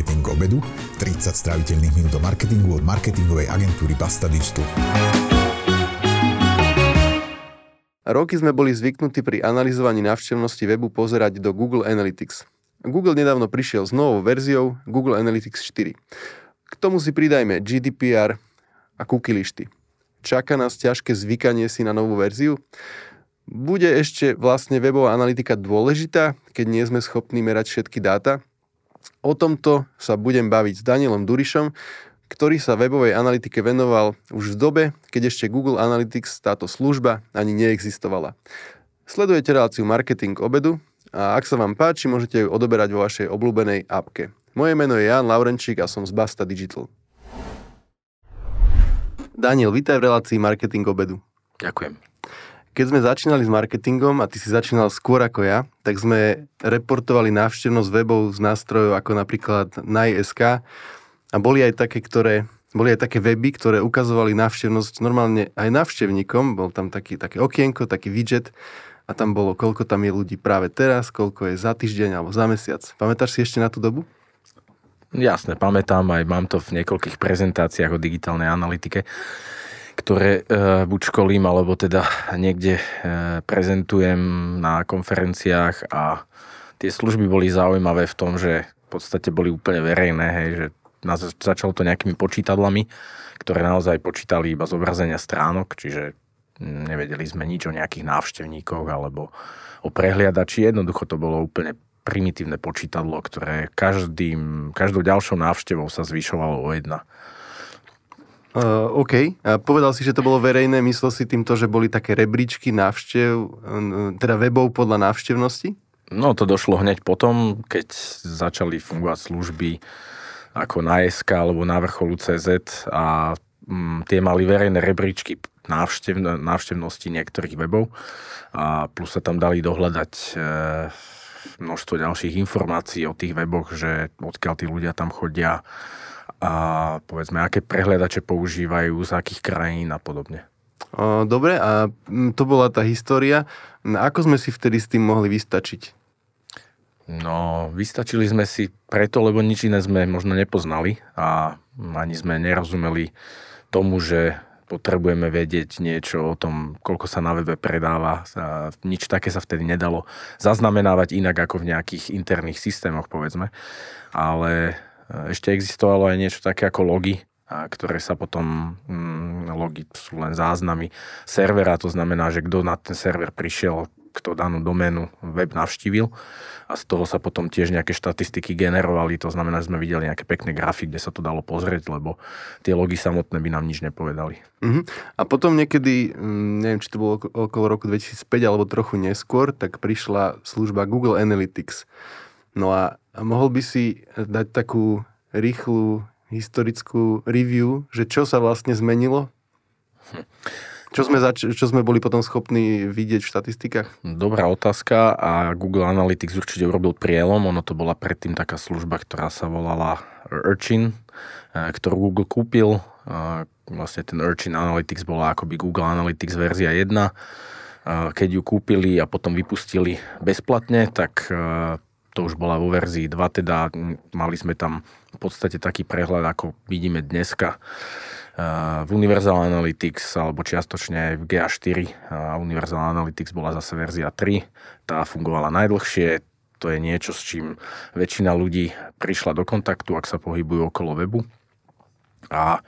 marketing k obedu, 30 stráviteľných minút o marketingu od marketingovej agentúry Basta Digital. Roky sme boli zvyknutí pri analyzovaní návštevnosti webu pozerať do Google Analytics. Google nedávno prišiel s novou verziou Google Analytics 4. K tomu si pridajme GDPR a cookie listy. Čaká nás ťažké zvykanie si na novú verziu? Bude ešte vlastne webová analytika dôležitá, keď nie sme schopní merať všetky dáta? O tomto sa budem baviť s Danielom Durišom, ktorý sa webovej analytike venoval už v dobe, keď ešte Google Analytics, táto služba, ani neexistovala. Sledujete reláciu Marketing k obedu a ak sa vám páči, môžete ju odoberať vo vašej obľúbenej appke. Moje meno je Jan Laurenčík a som z Basta Digital. Daniel, vítaj v relácii Marketing k obedu. Ďakujem. Keď sme začínali s marketingom, a ty si začínal skôr ako ja, tak sme reportovali návštevnosť webov z nástrojov ako napríklad Naj.sk a boli aj také weby, ktoré ukazovali návštevnosť normálne aj návštevníkom. Bol tam také okienko, taký widget a tam bolo, koľko tam je ľudí práve teraz, koľko je za týždeň alebo za mesiac. Pamätáš si ešte na tú dobu? Jasne, pamätám, aj mám to v niekoľkých prezentáciách o digitálnej analytike, ktoré buď školím, alebo teda niekde prezentujem na konferenciách, a tie služby boli zaujímavé v tom, že v podstate boli úplne verejné, hej, že začalo to nejakými počítadlami, ktoré naozaj počítali iba zobrazenia stránok, čiže nevedeli sme nič o nejakých návštevníkoch alebo o prehliadači. Jednoducho to bolo úplne primitívne počítadlo, ktoré každou ďalšou návštevou sa zvyšovalo o 1. OK. A povedal si, že to bolo verejné. Myslel si týmto, že boli také rebríčky návštev, teda webov podľa návštevnosti? No, to došlo hneď potom, keď začali fungovať služby ako Naj.sk alebo na vrcholu.cz a tie mali verejné rebríčky návštevnosti niektorých webov a plus sa tam dali dohľadať množstvo ďalších informácií o tých weboch, že odkiaľ tí ľudia tam chodia a povedzme, aké prehľadače používajú, z akých krajín a podobne. Dobre, a to bola tá história. Ako sme si vtedy s tým mohli vystačiť? No, vystačili sme si preto, lebo nič iné sme možno nepoznali a ani sme nerozumeli tomu, že potrebujeme vedieť niečo o tom, koľko sa na webe predáva. Nič také sa vtedy nedalo zaznamenávať inak ako v nejakých interných systémoch, povedzme. Ale ešte existovalo aj niečo také ako logy, ktoré sa potom, logy sú len záznamy servera, to znamená, že kto na ten server prišiel, kto danú doménu web navštívil, a z toho sa potom tiež nejaké štatistiky generovali, to znamená, že sme videli nejaké pekné grafy, kde sa to dalo pozrieť, lebo tie logy samotné by nám nič nepovedali. A potom niekedy, neviem, či to bolo okolo roku 2005 alebo trochu neskôr, tak prišla služba Google Analytics. No a mohol by si dať takú rýchlu historickú review, že čo sa vlastne zmenilo? Čo sme boli potom schopní vidieť v štatistikách? Dobrá otázka a Google Analytics určite urobil prielom. Ono to bola predtým taká služba, ktorá sa volala Urchin, ktorú Google kúpil. Vlastne ten Urchin Analytics bola akoby Google Analytics verzia 1. Keď ju kúpili a potom vypustili bezplatne, tak to už bola vo verzii 2, teda mali sme tam v podstate taký prehľad, ako vidíme dneska v Universal Analytics, alebo čiastočne aj v GA4. Universal Analytics bola zase verzia 3, tá fungovala najdlhšie, to je niečo, s čím väčšina ľudí prišla do kontaktu, ak sa pohybujú okolo webu. A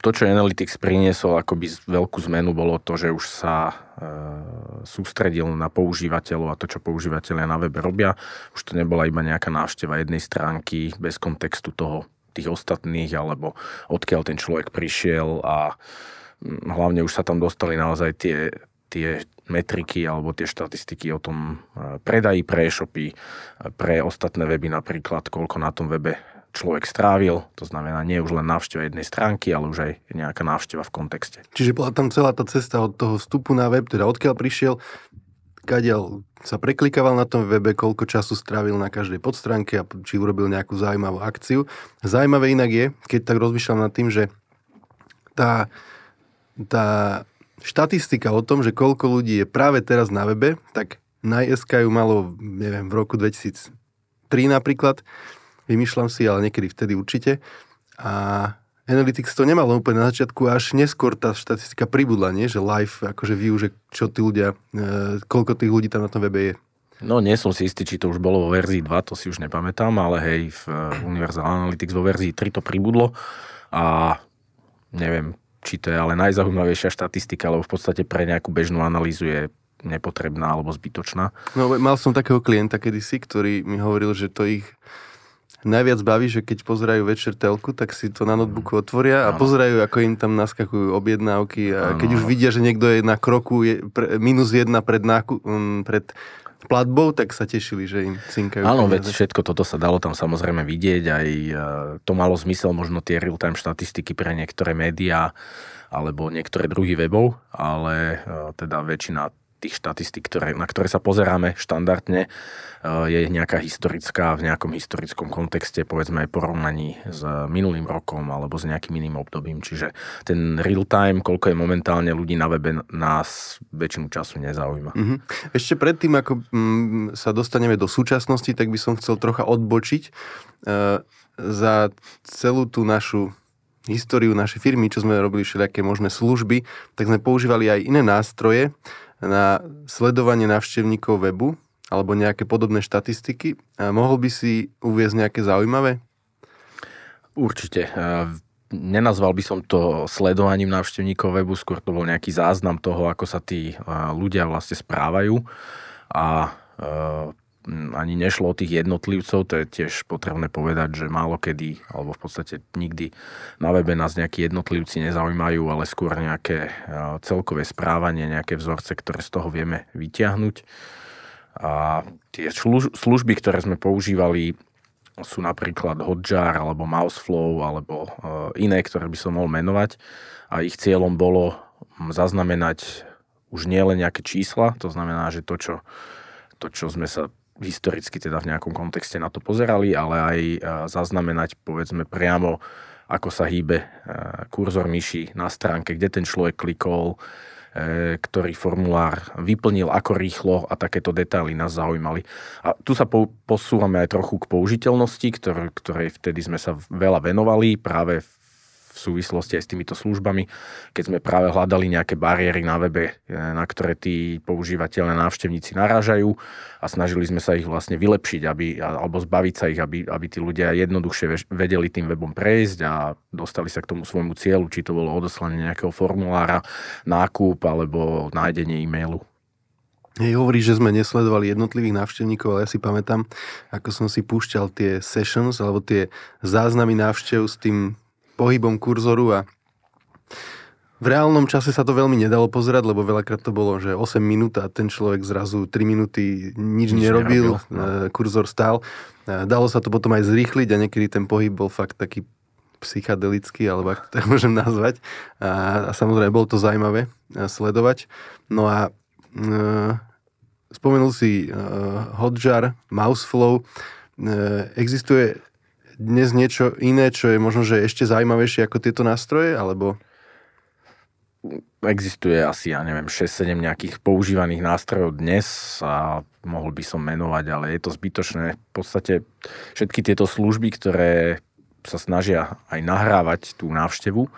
to, čo Analytics priniesol akoby veľkú zmenu, bolo to, že už sa sústredil na používateľov a to, čo používateľia na webe robia. Už to nebola iba nejaká návšteva jednej stránky bez kontextu toho, tých ostatných, alebo odkiaľ ten človek prišiel, a hlavne už sa tam dostali naozaj tie metriky alebo tie štatistiky o tom predaji pre e-shopy, pre ostatné weby napríklad, koľko na tom webe človek strávil, to znamená nie už len návšteva jednej stránky, ale už aj nejaká návšteva v kontexte. Čiže bola tam celá tá cesta od toho vstupu na web, teda odkiaľ prišiel, kadiaľ sa preklikával na tom webe, koľko času strávil na každej podstránke a či urobil nejakú zaujímavú akciu. Zaujímavé inak je, keď tak rozmýšľam nad tým, že tá štatistika o tom, že koľko ľudí je práve teraz na webe, tak Naj.sk ju malo, neviem, v roku 2003 napríklad, vymýšľam si, ale niekedy vtedy určite. A Analytics to nemalo úplne na začiatku, až neskôr tá štatistika pribudla, nie? Že live akože využije, čo tí ľudia, koľko tých ľudí tam na tom webe je. No nie som si istý, či to už bolo vo verzii 2, to si už nepamätám, ale hej, v Universal Analytics vo verzii 3 to pribudlo a neviem, či to je ale najzaujímavejšia štatistika, lebo v podstate pre nejakú bežnú analýzu je nepotrebná alebo zbytočná. No mal som takého klienta kedysi, ktorý mi hovoril, že to ich najviac baví, že keď pozerajú večer telku, tak si to na notebooku otvoria a pozerajú, ako im tam naskakujú objednávky a keď už vidia, že niekto je na kroku -1 pred platbou, tak sa tešili, že im cinkajú. Áno, veď všetko toto sa dalo tam samozrejme vidieť, aj to malo zmysel možno tie real-time štatistiky pre niektoré médiá alebo niektoré druhy webov, ale teda väčšina tých štatistík, na ktoré sa pozeráme štandardne, je nejaká historická v nejakom historickom kontexte, povedzme aj porovnaní s minulým rokom alebo s nejakým iným obdobím, čiže ten real-time, koľko je momentálne ľudí na webe, nás väčšinu času nezaujíma. Mm-hmm. Ešte predtým, ako sa dostaneme do súčasnosti, tak by som chcel trocha odbočiť za celú tú našu históriu našej firmy, čo sme robili všelijaké možné služby, tak sme používali aj iné nástroje na sledovanie návštevníkov webu alebo nejaké podobné štatistiky. Mohol by si uviesť nejaké zaujímavé? Určite. Nenazval by som to sledovaním návštevníkov webu, skôr to bol nejaký záznam toho, ako sa tí ľudia vlastne správajú a ani nešlo o tých jednotlivcov, to je tiež potrebné povedať, že málo kedy, alebo v podstate nikdy na webe nás nejakí jednotlivci nezaujímajú, ale skôr nejaké celkové správanie, nejaké vzorce, ktoré z toho vieme vyťahnuť. A tie služby, ktoré sme používali, sú napríklad Hotjar, alebo MouseFlow, alebo iné, ktoré by som mohol menovať. A ich cieľom bolo zaznamenať už nie len nejaké čísla, to znamená, že to, čo sme sa historicky teda v nejakom kontexte na to pozerali, ale aj zaznamenať, povedzme, priamo, ako sa hýbe kurzor myši na stránke, kde ten človek klikol, ktorý formulár vyplnil, ako rýchlo a takéto detaily nás zaujímali. A tu sa posúvame aj trochu k použiteľnosti, ktorej vtedy sme sa veľa venovali práve v súvislosti aj s týmito službami, keď sme práve hľadali nejaké bariéry na webe, na ktoré tí používateľe, návštevníci narážajú a snažili sme sa ich vlastne vylepšiť, alebo zbaviť sa ich, aby tí ľudia jednoduchšie vedeli tým webom prejsť a dostali sa k tomu svojmu cieľu, či to bolo odoslanie nejakého formulára, nákup alebo nájdenie e-mailu. Hovoríš, že sme nesledovali jednotlivých návštevníkov, ale ja si pamätám, ako som si púšťal tie sessions alebo tie záznamy návštev s tým pohybom kurzoru a v reálnom čase sa to veľmi nedalo pozerať, lebo veľakrát to bolo, že 8 minút a ten človek zrazu 3 minúty nič nerobil. Kurzor stál. Dalo sa to potom aj zrýchliť a niekedy ten pohyb bol fakt taký psychadelický, alebo ako to môžem nazvať. A samozrejme, bolo to zaujímavé sledovať. No a spomenul si Hotjar, MouseFlow. Existuje dnes niečo iné, čo je možno, že ešte zaujímavejšie ako tieto nástroje, alebo? Existuje asi, ja neviem, 6-7 nejakých používaných nástrojov dnes a mohol by som menovať, ale je to zbytočné. V podstate všetky tieto služby, ktoré sa snažia aj nahrávať tú návštevu,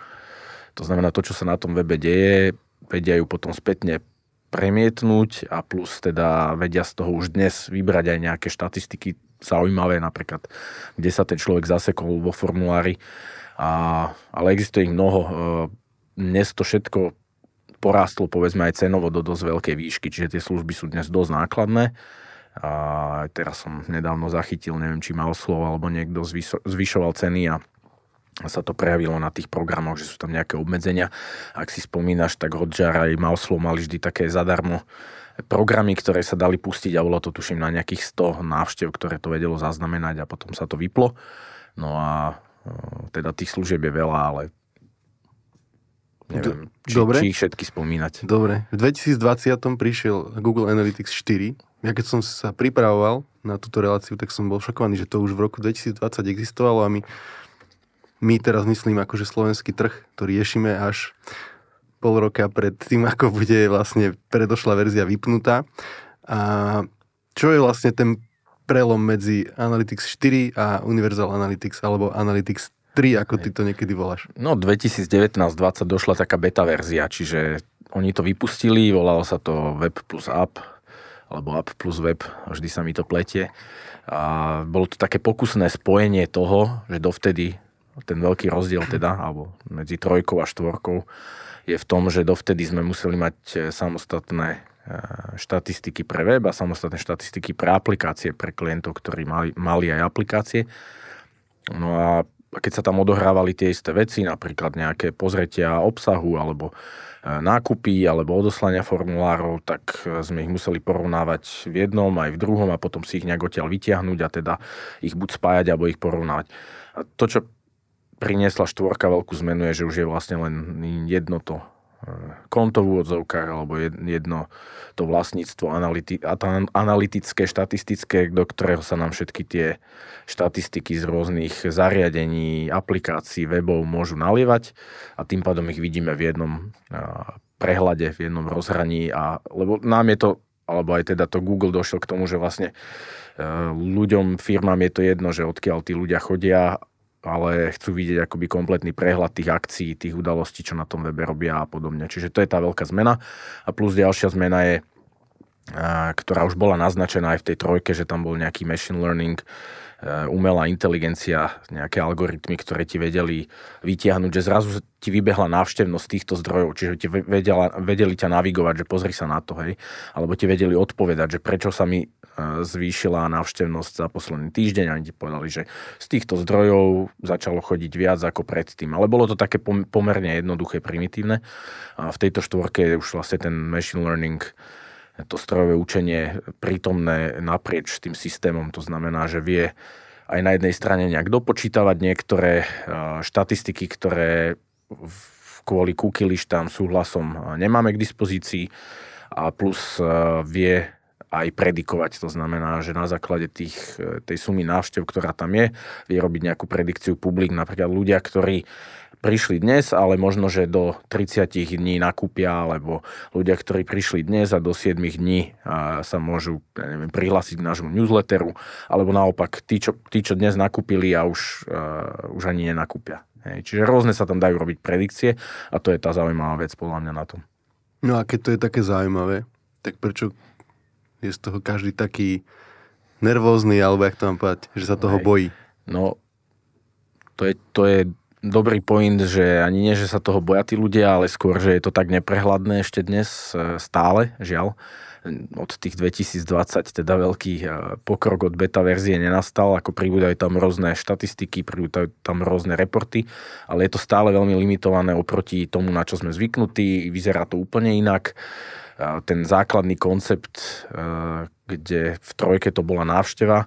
to znamená to, čo sa na tom webe deje, vedia ju potom spätne premietnúť a plus teda vedia z toho už dnes vybrať aj nejaké štatistiky zaujímavé, napríklad, kde sa ten človek zasekol vo formulári. Ale existuje ich mnoho. Dnes to všetko porastlo, povedzme, aj cenovo do dosť veľkej výšky, čiže tie služby sú dnes dosť nákladné. A teraz som nedávno zachytil, neviem, či MouseFlow alebo niekto zvyšoval ceny a sa to prejavilo na tých programoch, že sú tam nejaké obmedzenia. Ak si spomínaš, tak Hotjar aj MouseFlow mali vždy také zadarmo programy, ktoré sa dali pustiť a bolo to tuším na nejakých 100 návštev, ktoré to vedelo zaznamenať a potom sa to vyplo. No a teda tých služieb je veľa, ale neviem, či všetky spomínať. Dobre. V 2020 prišiel Google Analytics 4. Ja keď som sa pripravoval na túto reláciu, tak som bol šokovaný, že to už v roku 2020 existovalo a my teraz myslím akože slovenský trh, to riešime až pol roka pred tým, ako bude vlastne predošlá verzia vypnutá. A čo je vlastne ten prelom medzi Analytics 4 a Universal Analytics alebo Analytics 3, ako ty to niekedy voláš? No 2019-20 došla taká beta verzia, čiže oni to vypustili, volalo sa to Web plus App, alebo App plus Web, vždy sa mi to pletie. A bolo to také pokusné spojenie toho, že dovtedy ten veľký rozdiel teda, alebo medzi 3 a 4 je v tom, že dovtedy sme museli mať samostatné štatistiky pre web a samostatné štatistiky pre aplikácie, pre klientov, ktorí mali aj aplikácie. No a keď sa tam odohrávali tie isté veci, napríklad nejaké pozretia obsahu, alebo nákupy, alebo odoslania formulárov, tak sme ich museli porovnávať v jednom aj v druhom a potom si ich nejak odtiaľ vytiahnuť a teda ich buď spájať, alebo ich porovnávať. A to, čo priniesla 4 veľkú zmenu, je, že už je vlastne len jedno to konto v odzovkách, alebo jedno to vlastníctvo analytické, štatistické, do ktorého sa nám všetky tie štatistiky z rôznych zariadení, aplikácií, webov môžu nalievať a tým pádom ich vidíme v jednom prehľade, v jednom rozhraní, a lebo nám je to, alebo aj teda to Google došlo k tomu, že vlastne ľuďom, firmám je to jedno, že odkiaľ tí ľudia chodia, ale chcú vidieť akoby kompletný prehľad tých akcií, tých udalostí, čo na tom webe robia a podobne. Čiže to je tá veľká zmena. A plus ďalšia zmena je, ktorá už bola naznačená aj v tej 3, že tam bol nejaký machine learning, umelá inteligencia, nejaké algoritmy, ktoré ti vedeli vytiahnuť, že zrazu ti vybehla návštevnosť týchto zdrojov, čiže ti vedeli ťa navigovať, že pozri sa na to, hej, alebo ti vedeli odpovedať, že prečo sa mi zvýšila návštevnosť za posledný týždeň, a oni ti povedali, že z týchto zdrojov začalo chodiť viac ako predtým, ale bolo to také pomerne jednoduché, primitívne. A v tejto 4 je už vlastne ten machine learning, to strojové učenie prítomné naprieč tým systémom, to znamená, že vie aj na jednej strane nejak dopočítavať niektoré štatistiky, ktoré kvôli cookie listám súhlasom nemáme k dispozícii, a plus vie aj predikovať, to znamená, že na základe tej sumy návštev, ktorá tam je, vie robiť nejakú predikciu publik, napríklad ľudia, ktorí prišli dnes, ale možno, že do 30 dní nakúpia, alebo ľudia, ktorí prišli dnes a do 7 dní sa môžu prihlásiť k nášmu newsletteru, alebo naopak, tí, čo dnes nakúpili a už ani nenakúpia. Hej. Čiže rôzne sa tam dajú robiť predikcie a to je tá zaujímavá vec podľa mňa na tom. No a keď to je také zaujímavé, tak prečo je z toho každý taký nervózny, alebo jak to mám povedať, že sa toho bojí? No, to je dobrý point, že ani nie, že sa toho boja tí ľudia, ale skôr, že je to tak neprehľadné ešte dnes, stále, žiaľ. Od tých 2020 teda veľký pokrok od beta verzie nenastal, ako pribúdajú tam rôzne štatistiky, pribúdajú tam rôzne reporty, ale je to stále veľmi limitované oproti tomu, na čo sme zvyknutí, vyzerá to úplne inak. Ten základný koncept, kde v 3 to bola návšteva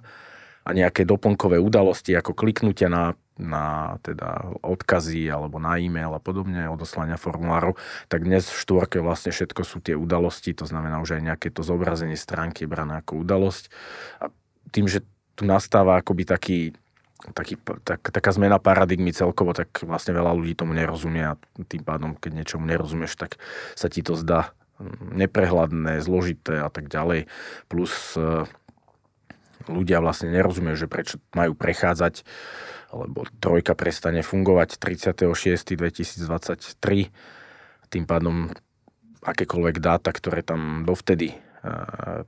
a nejaké doplnkové udalosti, ako kliknutia na teda odkazy alebo na e-mail a podobne, odoslania formulárov, tak dnes v 4 vlastne všetko sú tie udalosti, to znamená už aj nejaké to zobrazenie stránky je brané ako udalosť. A tým, že tu nastáva akoby taká zmena paradigmy celkovo, tak vlastne veľa ľudí tomu nerozumie a tým pádom, keď niečomu nerozumieš, tak sa ti to zdá neprehľadné, zložité a tak ďalej. Plus ľudia vlastne nerozumejú, že prečo majú prechádzať, lebo 3 prestane fungovať 30.6.2023. Tým pádom akékoľvek dáta, ktoré tam dovtedy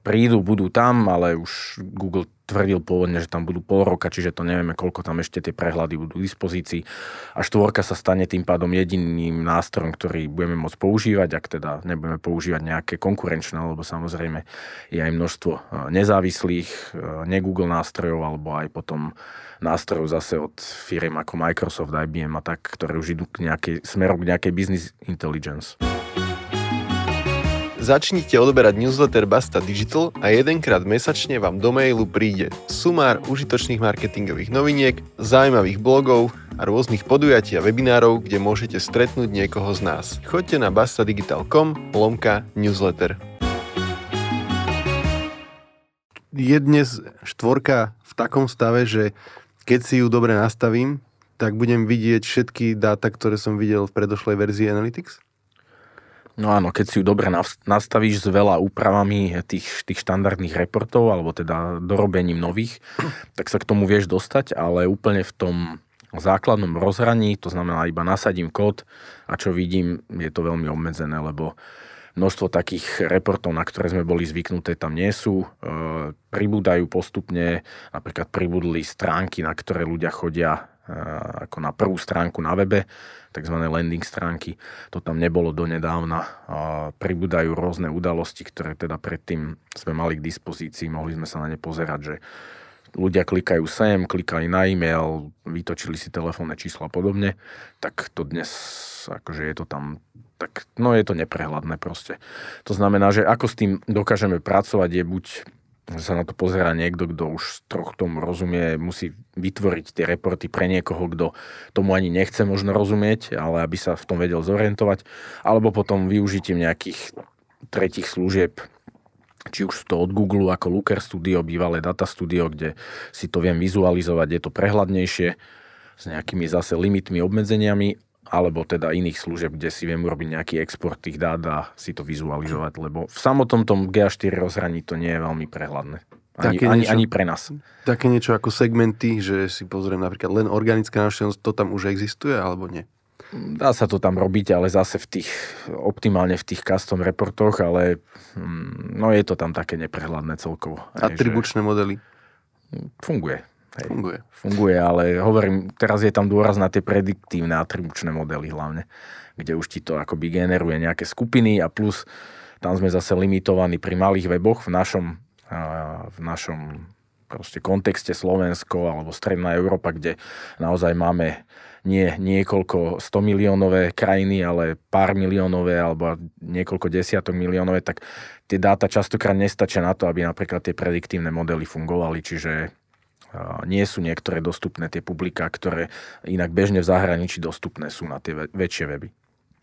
prídu, budú tam, ale už Google tvrdil pôvodne, že tam budú pol roka, čiže to nevieme, koľko tam ešte tie prehľady budú k dispozícii. A 4 sa stane tým pádom jediným nástrojom, ktorý budeme môcť používať, ak teda nebudeme používať nejaké konkurenčné, lebo samozrejme je aj množstvo nezávislých, ne Google nástrojov, alebo aj potom nástrojov zase od firiem ako Microsoft, IBM a tak, ktoré už idú smerom k nejakej business intelligence. Začnite odoberať newsletter Basta Digital a 1-krát mesačne vám do mailu príde sumár užitočných marketingových noviniek, zaujímavých blogov a rôznych podujatí a webinárov, kde môžete stretnúť niekoho z nás. Choďte na bastadigital.com/newsletter. Je dnes 4 v takom stave, že keď si ju dobre nastavím, tak budem vidieť všetky dáta, ktoré som videl v predošlej verzii Analytics? No áno, keď si ju dobre nastavíš s veľa úpravami tých štandardných reportov, alebo teda dorobením nových, tak sa k tomu vieš dostať, ale úplne v tom základnom rozhraní, to znamená iba nasadím kód a čo vidím, je to veľmi obmedzené, lebo množstvo takých reportov, na ktoré sme boli zvyknuté, tam nie sú. Pribúdajú postupne, napríklad pribudli stránky, na ktoré ľudia chodia ako na prvú stránku na webe, takzvané landing stránky. To tam nebolo donedávna. Pribúdajú rôzne udalosti, ktoré teda predtým sme mali k dispozícii, mohli sme sa na ne pozerať, že ľudia klikajú sem, klikali na e-mail, vytočili si telefónne čísla a podobne, tak to dnes, akože je to tam, tak no je to neprehľadné proste. To znamená, že ako s tým dokážeme pracovať je buď, že sa na to pozerá niekto, kto už trochu tomu rozumie, musí vytvoriť tie reporty pre niekoho, kto tomu ani nechce možno rozumieť, ale aby sa v tom vedel zorientovať, alebo potom využitím nejakých tretích služieb, či už to od Google ako Looker Studio, bývalé Data Studio, kde si to viem vizualizovať, je to prehľadnejšie, s nejakými zase limitmi, obmedzeniami, alebo teda iných služieb, kde si viem urobiť nejaký export tých dát a si to vizualizovať, lebo v samotnom tom GA4 rozhraní to nie je veľmi prehľadné. Ani pre nás. Také niečo ako segmenty, že si pozriem napríklad len organická návštevnosť, to tam už existuje, alebo nie? Dá sa to tam robiť, ale zase optimálne v tých custom reportoch, ale no je to tam také neprehľadné celkovo. Atribučné modely? Funguje. Hej. Funguje, ale hovorím, teraz je tam dôraz na tie prediktívne atribučné modely hlavne, kde už ti to akoby generuje nejaké skupiny a plus tam sme zase limitovaní pri malých weboch v našom proste kontexte Slovensko alebo Stredná Európa, kde naozaj máme nie niekoľko 100 miliónové krajiny, ale pár miliónové alebo niekoľko desiatok miliónové, tak tie dáta častokrát nestačia na to, aby napríklad tie prediktívne modely fungovali, čiže nie sú niektoré dostupné tie publiká, ktoré inak bežne v zahraničí dostupné sú na tie väčšie weby.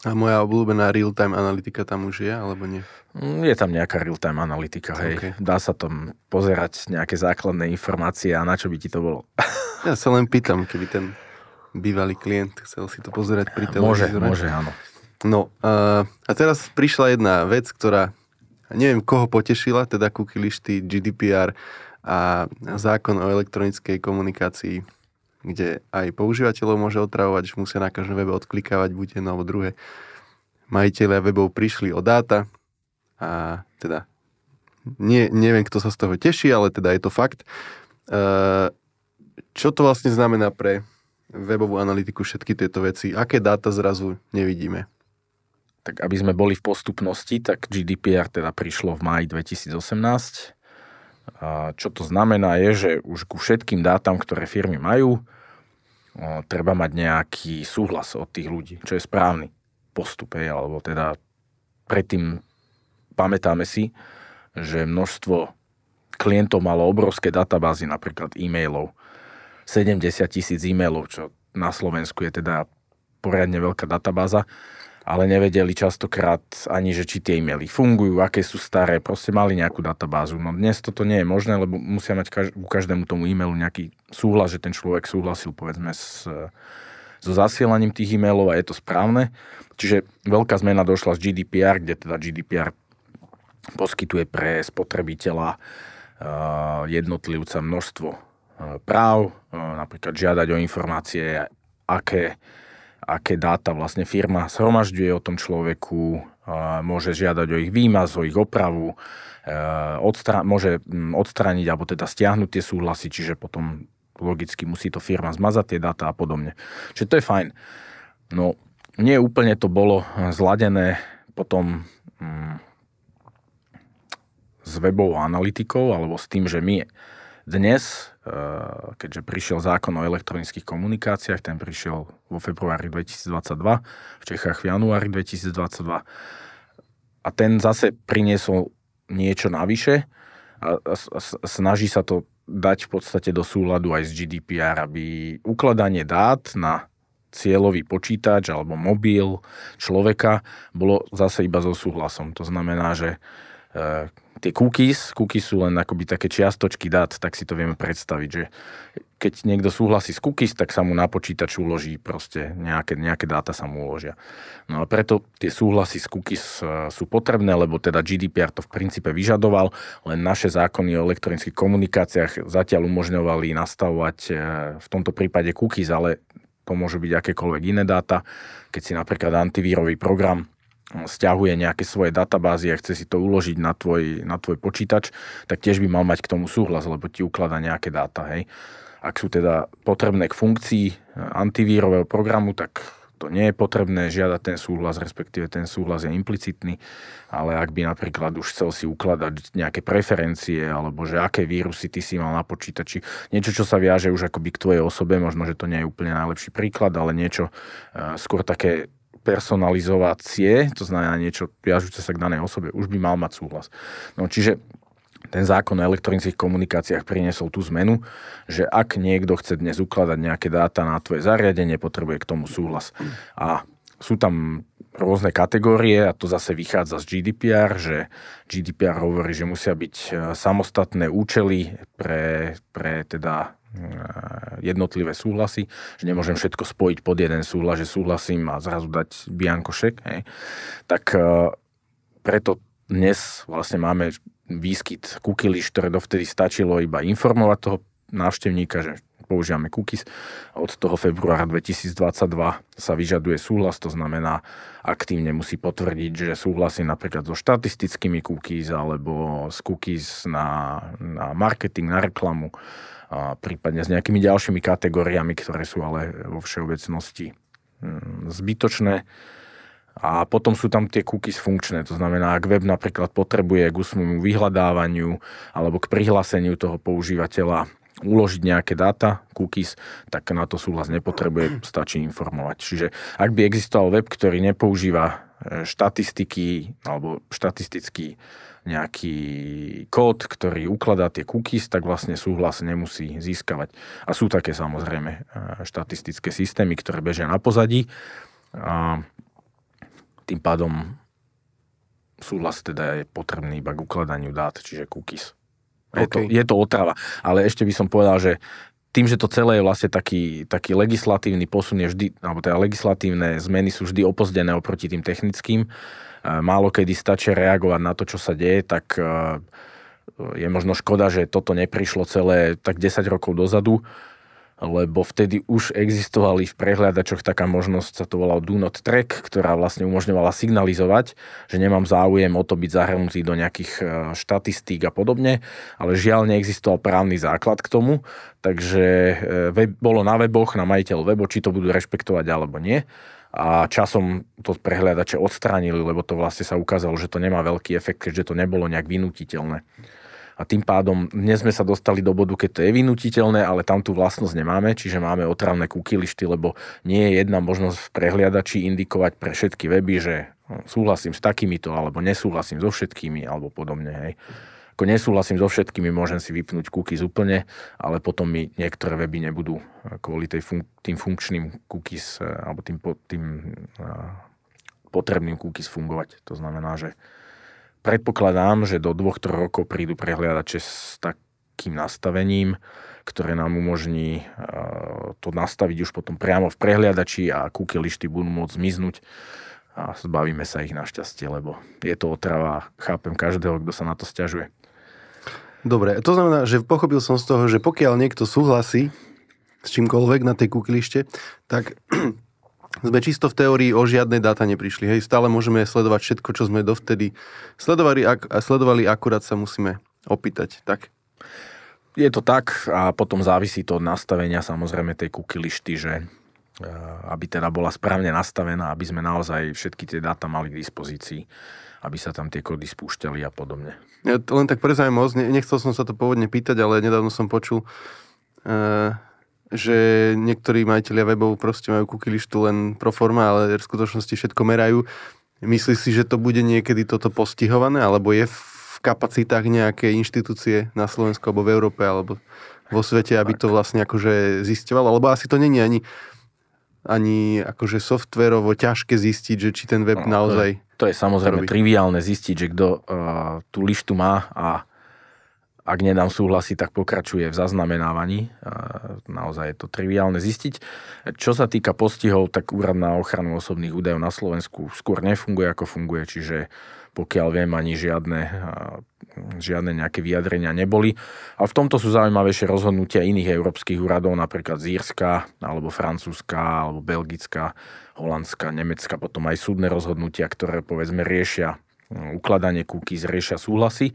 A moja obľúbená real-time analytika tam už je, alebo nie? Je tam nejaká real-time analytika, hej. Okay. Dá sa tam pozerať nejaké základné informácie a na čo by ti to bolo? Ja sa len pýtam, keby ten bývalý klient chcel si to pozerať pri televízore. Môže, áno. No, a teraz prišla jedna vec, ktorá, neviem, koho potešila, teda kúkilišty GDPR a zákon o elektronickej komunikácii, kde aj používateľov môže otravovať, že musia na každom webe odklikávať buď jedno alebo druhé. Majitelia webov prišli o dáta a teda neviem, kto sa z toho teší, ale teda je to fakt. Čo to vlastne znamená pre webovú analytiku všetky tieto veci? Aké dáta zrazu nevidíme? Tak aby sme boli v postupnosti, tak GDPR teda prišlo v máji 2018. A čo to znamená je, že už ku všetkým dátam, ktoré firmy majú, treba mať nejaký súhlas od tých ľudí, čo je správny postup, alebo teda predtým pamätáme si, že množstvo klientov malo obrovské databázy, napríklad e-mailov, 70 000 e-mailov, čo na Slovensku je teda poriadne veľká databáza, ale nevedeli častokrát ani, že či tie e-maily fungujú, aké sú staré, proste mali nejakú databázu. No dnes toto nie je možné, lebo musia mať ku každému tomu e-mailu nejaký súhlas, že ten človek súhlasil, povedzme, so zasielaním tých e-mailov a je to správne. Čiže veľká zmena došla z GDPR, kde teda GDPR poskytuje pre spotrebiteľa jednotlivca množstvo práv, napríklad žiadať o informácie, aké dáta vlastne firma zhromažďuje o tom človeku, môže žiadať o ich výmaz, o ich opravu, môže odstrániť alebo teda stiahnuť tie súhlasy, čiže potom logicky musí to firma zmazať tie dáta a podobne. Čiže to je fajn. No, nie úplne to bolo zladené potom s webovou analytikou alebo s tým, že my dnes, keďže prišiel zákon o elektronických komunikáciách, ten prišiel vo februári 2022, v Čechách v januári 2022 a ten zase priniesol niečo navyše a snaží sa to dať v podstate do súladu aj s GDPR, aby ukladanie dát na cieľový počítač alebo mobil človeka bolo zase iba so súhlasom. To znamená, že tie cookies sú len akoby také čiastočky dát, tak si to vieme predstaviť, že keď niekto súhlasí s cookies, tak sa mu na počítač uloží proste, nejaké dáta sa mu uložia. No a preto tie súhlasy s cookies sú potrebné, lebo teda GDPR to v princípe vyžadoval, len naše zákony o elektronických komunikáciách zatiaľ umožňovali nastavovať v tomto prípade cookies, ale to môžu byť akékoľvek iné dáta. Keď si napríklad antivírový program stiahuje nejaké svoje databázy a chce si to uložiť na tvoj počítač, tak tiež by mal mať k tomu súhlas, lebo ti ukladá nejaké dáta, hej. Ak sú teda potrebné k funkcii antivírového programu, tak to nie je potrebné žiadať ten súhlas, respektíve ten súhlas je implicitný, ale ak by napríklad už chcel si ukladať nejaké preferencie, alebo že aké vírusy ty si mal na počítači, niečo, čo sa viaže už akoby k tvojej osobe, možno, že to nie je úplne najlepší príklad, ale niečo skôr také personalizovacie, to znamená niečo viažúce sa k danej osobe, už by mal mať súhlas. No čiže ten zákon o elektronických komunikáciách priniesol tú zmenu, že ak niekto chce dnes ukladať nejaké dáta na tvoje zariadenie, potrebuje k tomu súhlas. A sú tam rôzne kategórie a to zase vychádza z GDPR, že GDPR hovorí, že musia byť samostatné účely pre teda jednotlivé súhlasy, že nemôžem všetko spojiť pod jeden súhlas, že súhlasím a zrazu dať biankošek. Hej. Tak preto dnes vlastne máme výskyt cookie list, ktoré dovtedy stačilo iba informovať toho návštevníka, že používame cookies. Od toho februára 2022 sa vyžaduje súhlas, to znamená aktívne musí potvrdiť, že súhlasí napríklad so štatistickými cookies alebo s cookies na marketing, na reklamu, a prípadne s nejakými ďalšími kategóriami, ktoré sú ale vo všeobecnosti zbytočné. A potom sú tam tie cookies funkčné, to znamená, ak web napríklad potrebuje k ústnemu vyhľadávaniu alebo k prihláseniu toho používateľa uložiť nejaké dáta, cookies, tak na to súhlas nepotrebuje, stačí informovať. Čiže ak by existoval web, ktorý nepoužíva štatistiky alebo štatistický nejaký kód, ktorý ukladá tie cookies, tak vlastne súhlas nemusí získavať. A sú také samozrejme štatistické systémy, ktoré bežia na pozadí a tým pádom súhlas teda je potrebný iba k ukladaniu dát, čiže cookies. Okay. Je to otrava. Ale ešte by som povedal, že tým, že to celé je vlastne taký legislatívny posun je vždy, alebo teda legislatívne zmeny sú vždy opozdené oproti tým technickým. Málo kedy stačí reagovať na to, čo sa deje, tak je možno škoda, že toto neprišlo celé tak 10 rokov dozadu, lebo vtedy už existovali v prehľadačoch taká možnosť, sa to volal Do Not Track, ktorá vlastne umožňovala signalizovať, že nemám záujem o to byť zahrnutý do nejakých štatistík a podobne, ale žiaľ neexistoval právny základ k tomu, takže bolo na weboch, na majiteľ webo, či to budú rešpektovať alebo nie. A časom to prehľadače odstránili, lebo to vlastne sa ukázalo, že to nemá veľký efekt, keďže to nebolo nejak vynútiteľné. A tým pádom dnes sme sa dostali do bodu, keď to je vynutiteľné, ale tam tú vlastnosť nemáme, čiže máme otravné cookie listy, lebo nie je jedna možnosť v prehliadači indikovať pre všetky weby, že súhlasím s takýmito, alebo nesúhlasím so všetkými, alebo podobne. Hej. Ako nesúhlasím so všetkými, môžem si vypnúť cookies úplne, ale potom mi niektoré weby nebudú kvôli tým funkčným cookies, alebo tým potrebným cookies fungovať. To znamená, že predpokladám, že do 2-3 rokov prídu prehliadače s takým nastavením, ktoré nám umožní to nastaviť už potom priamo v prehliadači a cookie listy budú môcť zmiznúť a zbavíme sa ich našťastie, lebo je to otrava, chápem každého, kto sa na to sťažuje. Dobre, to znamená, že pochopil som z toho, že pokiaľ niekto súhlasí s čímkoľvek na tej cookie liste, tak sme čisto v teórii o žiadne dáta neprišli. Hej, stále môžeme sledovať všetko, čo sme dovtedy sledovali a sledovali, akurát sa musíme opýtať. Tak? Je to tak a potom závisí to od nastavenia samozrejme tej cookie listy, že aby teda bola správne nastavená, aby sme naozaj všetky tie dáta mali k dispozícii, aby sa tam tie kódy spúšťali a podobne. Ja len tak pre zaujímavosť, nechcel som sa to pôvodne pýtať, ale nedávno som počul že niektorí majitelia webov proste majú cookie listu len pro forma, ale v skutočnosti všetko merajú. Myslíš si, že to bude niekedy toto postihované, alebo je v kapacitách nejakej inštitúcie na Slovensku, alebo v Európe, alebo vo svete, aby to vlastne akože zisťovalo? Lebo asi to není ani akože softvérovo ťažké zistiť, že či ten web naozaj... To je samozrejme triviálne zistiť, že kto tú lištu má a ak nedám súhlasiť, tak pokračuje v zaznamenávaní naozaj je to triviálne zistiť. Čo sa týka postihov, tak Úrad na ochranu osobných údajov na Slovensku skôr nefunguje, ako funguje, čiže pokiaľ viem, ani žiadne nejaké vyjadrenia neboli. A v tomto sú zaujímavejšie rozhodnutia iných európskych úradov, napríklad z Írska, alebo Francúzska, alebo Belgická, Holandska, Nemecka, potom aj súdne rozhodnutia, ktoré povedzme riešia ukladanie cookies, riešia súhlasy.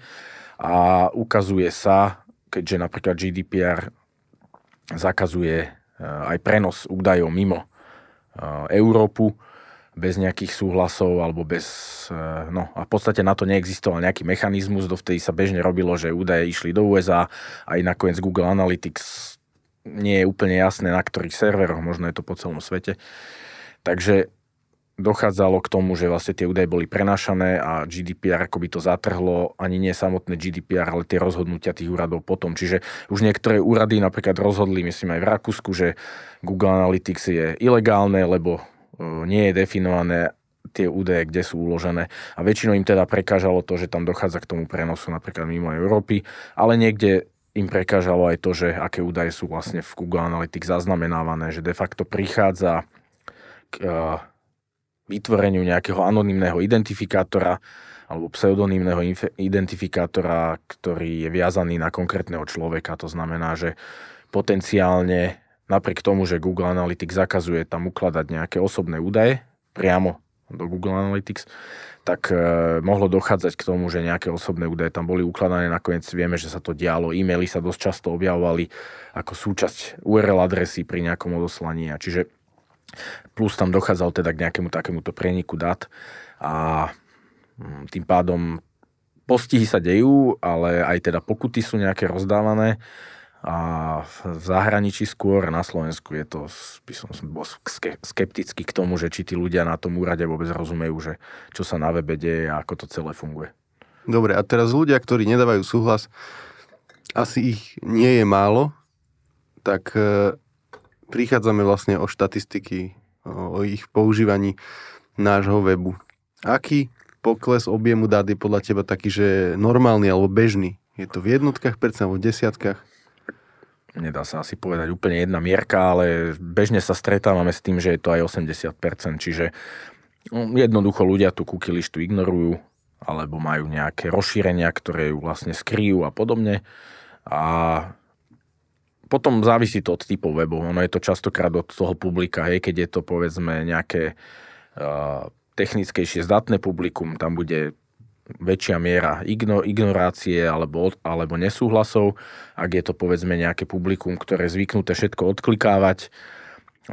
A ukazuje sa, keďže napríklad GDPR zakazuje aj prenos údajov mimo Európu, bez nejakých súhlasov alebo bez... No a v podstate na to neexistoval nejaký mechanizmus, dovtedy sa bežne robilo, že údaje išli do USA, aj nakoniec Google Analytics nie je úplne jasné, na ktorých serveroch, možno je to po celom svete. Takže dochádzalo k tomu, že vlastne tie údaje boli prenášané a GDPR akoby to zatrhlo, ani nie samotné GDPR, ale tie rozhodnutia tých úradov potom. Čiže už niektoré úrady napríklad rozhodli, myslím aj v Rakúsku, že Google Analytics je ilegálne, lebo nie je definované tie údaje, kde sú uložené. A väčšinou im teda prekážalo to, že tam dochádza k tomu prenosu napríklad mimo Európy, ale niekde im prekážalo aj to, že aké údaje sú vlastne v Google Analytics zaznamenávané, že de facto prichádza k vytvoreniu nejakého anonymného identifikátora alebo pseudonymného identifikátora, ktorý je viazaný na konkrétneho človeka. To znamená, že potenciálne napriek tomu, že Google Analytics zakazuje tam ukladať nejaké osobné údaje priamo do Google Analytics, tak mohlo dochádzať k tomu, že nejaké osobné údaje tam boli ukladané. Nakoniec vieme, že sa to dialo. E-maily sa dosť často objavovali ako súčasť URL adresy pri nejakom odoslaní. Čiže plus tam dochádzal teda k nejakému takémuto preniku dát a tým pádom postihy sa dejú, ale aj teda pokuty sú nejaké rozdávané. A v zahraničí skôr, na Slovensku je to, by som bol skeptický k tomu, že či tí ľudia na tom úrade vôbec rozumejú, že čo sa na webe deje a ako to celé funguje. Dobre, a teraz ľudia, ktorí nedávajú súhlas, asi ich nie je málo, tak prichádzame vlastne o štatistiky, o ich používaní nášho webu. Aký pokles objemu dát je podľa teba taký, že normálny alebo bežný? Je to v jednotkách percent alebo v desiatkách? Nedá sa asi povedať úplne jedna mierka, ale bežne sa stretávame s tým, že je to aj 80%, čiže jednoducho ľudia tú cookie listu ignorujú, alebo majú nejaké rozšírenia, ktoré ju vlastne skrývajú a podobne. A potom závisí to od typov webov. Ono je to častokrát od toho publika, hej, keď je to povedzme nejaké technickejšie zdatné publikum, tam bude väčšia miera ignorácie alebo nesúhlasov. Ak je to povedzme nejaké publikum, ktoré zvyknuté všetko odklikávať,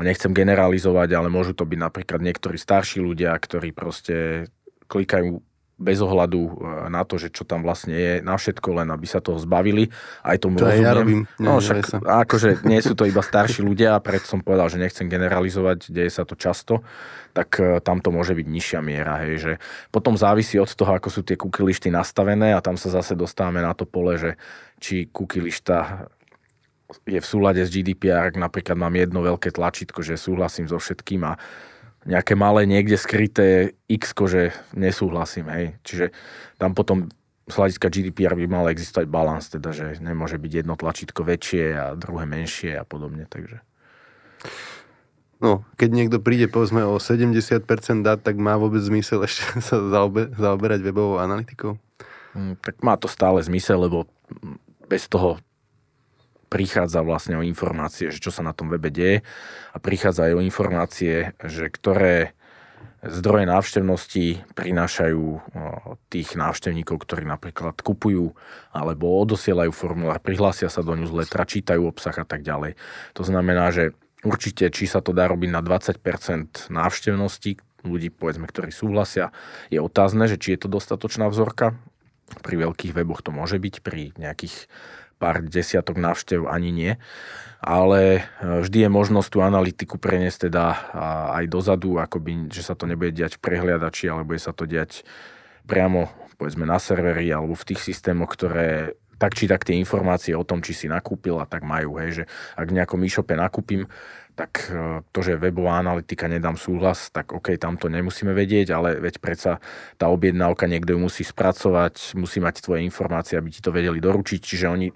nechcem generalizovať, ale môžu to byť napríklad niektorí starší ľudia, ktorí proste klikajú bez ohľadu na to, že čo tam vlastne je, na všetko, len aby sa toho zbavili. Aj tomu to rozumiem. Ja robím. No však, akože nie sú to iba starší ľudia, preto som povedal, že nechcem generalizovať, deje sa to často, tak tam to môže byť nižšia miera. Hej, že potom závisí od toho, ako sú tie cookie listy nastavené a tam sa zase dostávame na to pole, že či cookie lista je v súlade s GDPR, napríklad mám jedno veľké tlačítko, že súhlasím so všetkým a nejaké malé, niekde skryté X-ko, že nesúhlasím, hej. Čiže tam potom z hľadiska GDPR by mal existovať balans, teda, že nemôže byť jedno tlačítko väčšie a druhé menšie a podobne, takže. No, keď niekto príde, povedzme, o 70% dát, tak má vôbec zmysel ešte sa zaoberať webovou analytikou? Tak má to stále zmysel, lebo bez toho prichádza vlastne o informácie, že čo sa na tom webe deje a prichádza aj o informácie, že ktoré zdroje návštevnosti prinášajú tých návštevníkov, ktorí napríklad kupujú alebo odosielajú formulár, prihlásia sa do newslettera, čítajú obsah a tak ďalej. To znamená, že určite, či sa to dá robiť na 20% návštevnosti ľudí, povedzme, ktorí súhlasia, je otázne, že či je to dostatočná vzorka. Pri veľkých weboch to môže byť, pri nejakých pár desiatok návštev ani nie, ale vždy je možnosť tú analytiku preniesť teda aj dozadu, akoby, že sa to nebude diať v prehliadači, ale bude sa to diať priamo, povedzme, na serveri alebo v tých systémoch, ktoré tak či tak tie informácie o tom, či si nakúpil a tak majú, hej, že ak v nejakom e-shope nakúpim, tak to, že webová analytika nedám súhlas, tak OK, tam to nemusíme vedieť, ale veď predsa tá objednávka niekto musí spracovať, musí mať tvoje informácie, aby ti to vedeli doručiť, čiže oni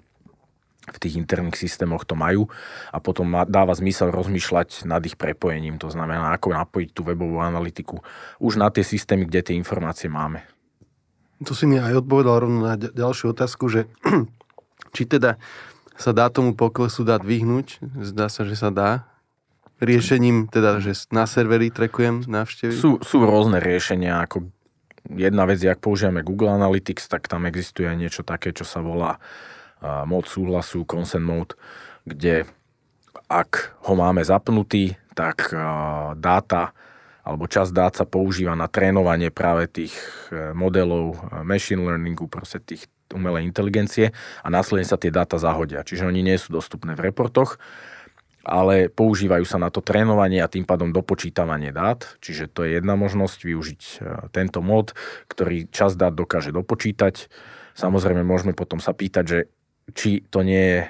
v tých interných systémoch to majú a potom dáva zmysel rozmýšľať nad ich prepojením, to znamená, ako napojiť tú webovú analytiku už na tie systémy, kde tie informácie máme. To si mi aj odpovedal rovno na ďalšiu otázku, že či teda sa dá tomu poklesu vyhnúť, zdá sa, že sa dá. Riešením, teda, že na servery trackujem návštevy? Sú rôzne riešenia, ako jedna vec je, ak používame Google Analytics, tak tam existuje niečo také, čo sa volá mód súhlasu, consent mode, kde ak ho máme zapnutý, tak dáta alebo časť dát sa používa na trénovanie práve tých modelov machine learningu, proste tých umelej inteligencie a následne sa tie dáta zahodia. Čiže oni nie sú dostupné v reportoch, ale používajú sa na to trénovanie a tým pádom dopočítavanie dát. Čiže to je jedna možnosť využiť tento mod, ktorý časť dát dokáže dopočítať. Samozrejme môžeme potom sa pýtať, že či to nie je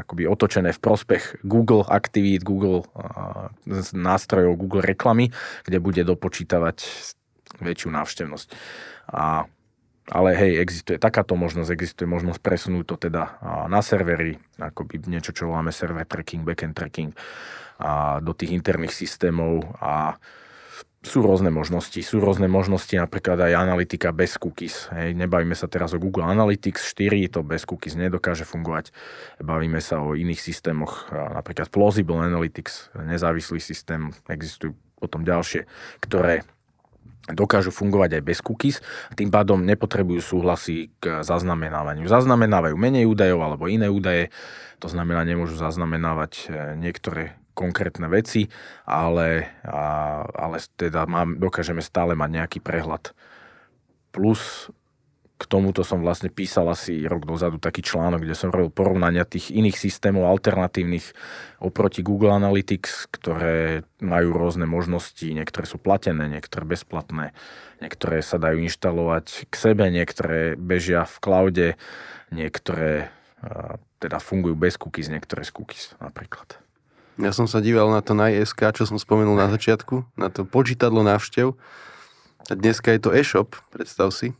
akoby otočené v prospech Google aktivít, Google nástrojov, Google reklamy, kde bude dopočítavať väčšiu návštevnosť. Ale hej, existuje takáto možnosť, existuje možnosť presunúť to teda na servery, akoby niečo, čo voláme server tracking, backend tracking, a do tých interných systémov a sú rôzne možnosti, napríklad aj analytika bez cookies. Hej, nebavíme sa teraz o Google Analytics 4, to bez cookies nedokáže fungovať. Bavíme sa o iných systémoch, napríklad Plausible Analytics, nezávislý systém, existujú potom ďalšie, ktoré dokážu fungovať aj bez cookies, tým pádom nepotrebujú súhlasy k zaznamenávaniu. Zaznamenávajú menej údajov alebo iné údaje, to znamená, nemôžu zaznamenávať niektoré konkrétne veci, ale teda dokážeme stále mať nejaký prehľad. Plus k tomuto som vlastne písal asi rok dozadu taký článok, kde som robil porovnania tých iných systémov alternatívnych oproti Google Analytics, ktoré majú rôzne možnosti, niektoré sú platené, niektoré bezplatné, niektoré sa dajú inštalovať k sebe, niektoré bežia v cloude, niektoré teda fungujú bez cookies, niektoré z cookies napríklad. Ja som sa díval na to NISK, čo som spomenul na začiatku, na to počítadlo návštev. A dneska je to e-shop, predstav si.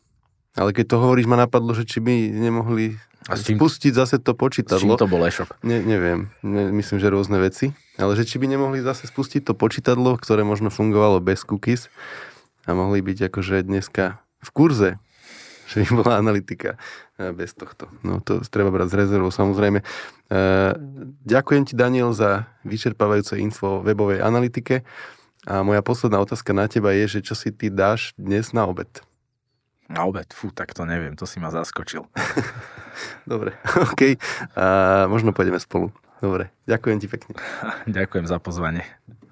Ale keď to hovoríš, ma napadlo, že či by nemohli spustiť zase to počítadlo. S čím to bol e-shop? Neviem, myslím, že rôzne veci. Ale že či by nemohli zase spustiť to počítadlo, ktoré možno fungovalo bez cookies a mohli byť akože dneska v kurze, že by bola analytika bez tohto. No to treba brať z rezervou, samozrejme. Ďakujem ti, Daniel, za vyčerpávajúce info o webovej analytike. A moja posledná otázka na teba je, že čo si ty dáš dnes na obed? Na obed? Fú, tak to neviem, to si ma zaskočil. Dobre, okej. Okay. Možno pôjdeme spolu. Dobre, ďakujem ti pekne. Ďakujem za pozvanie.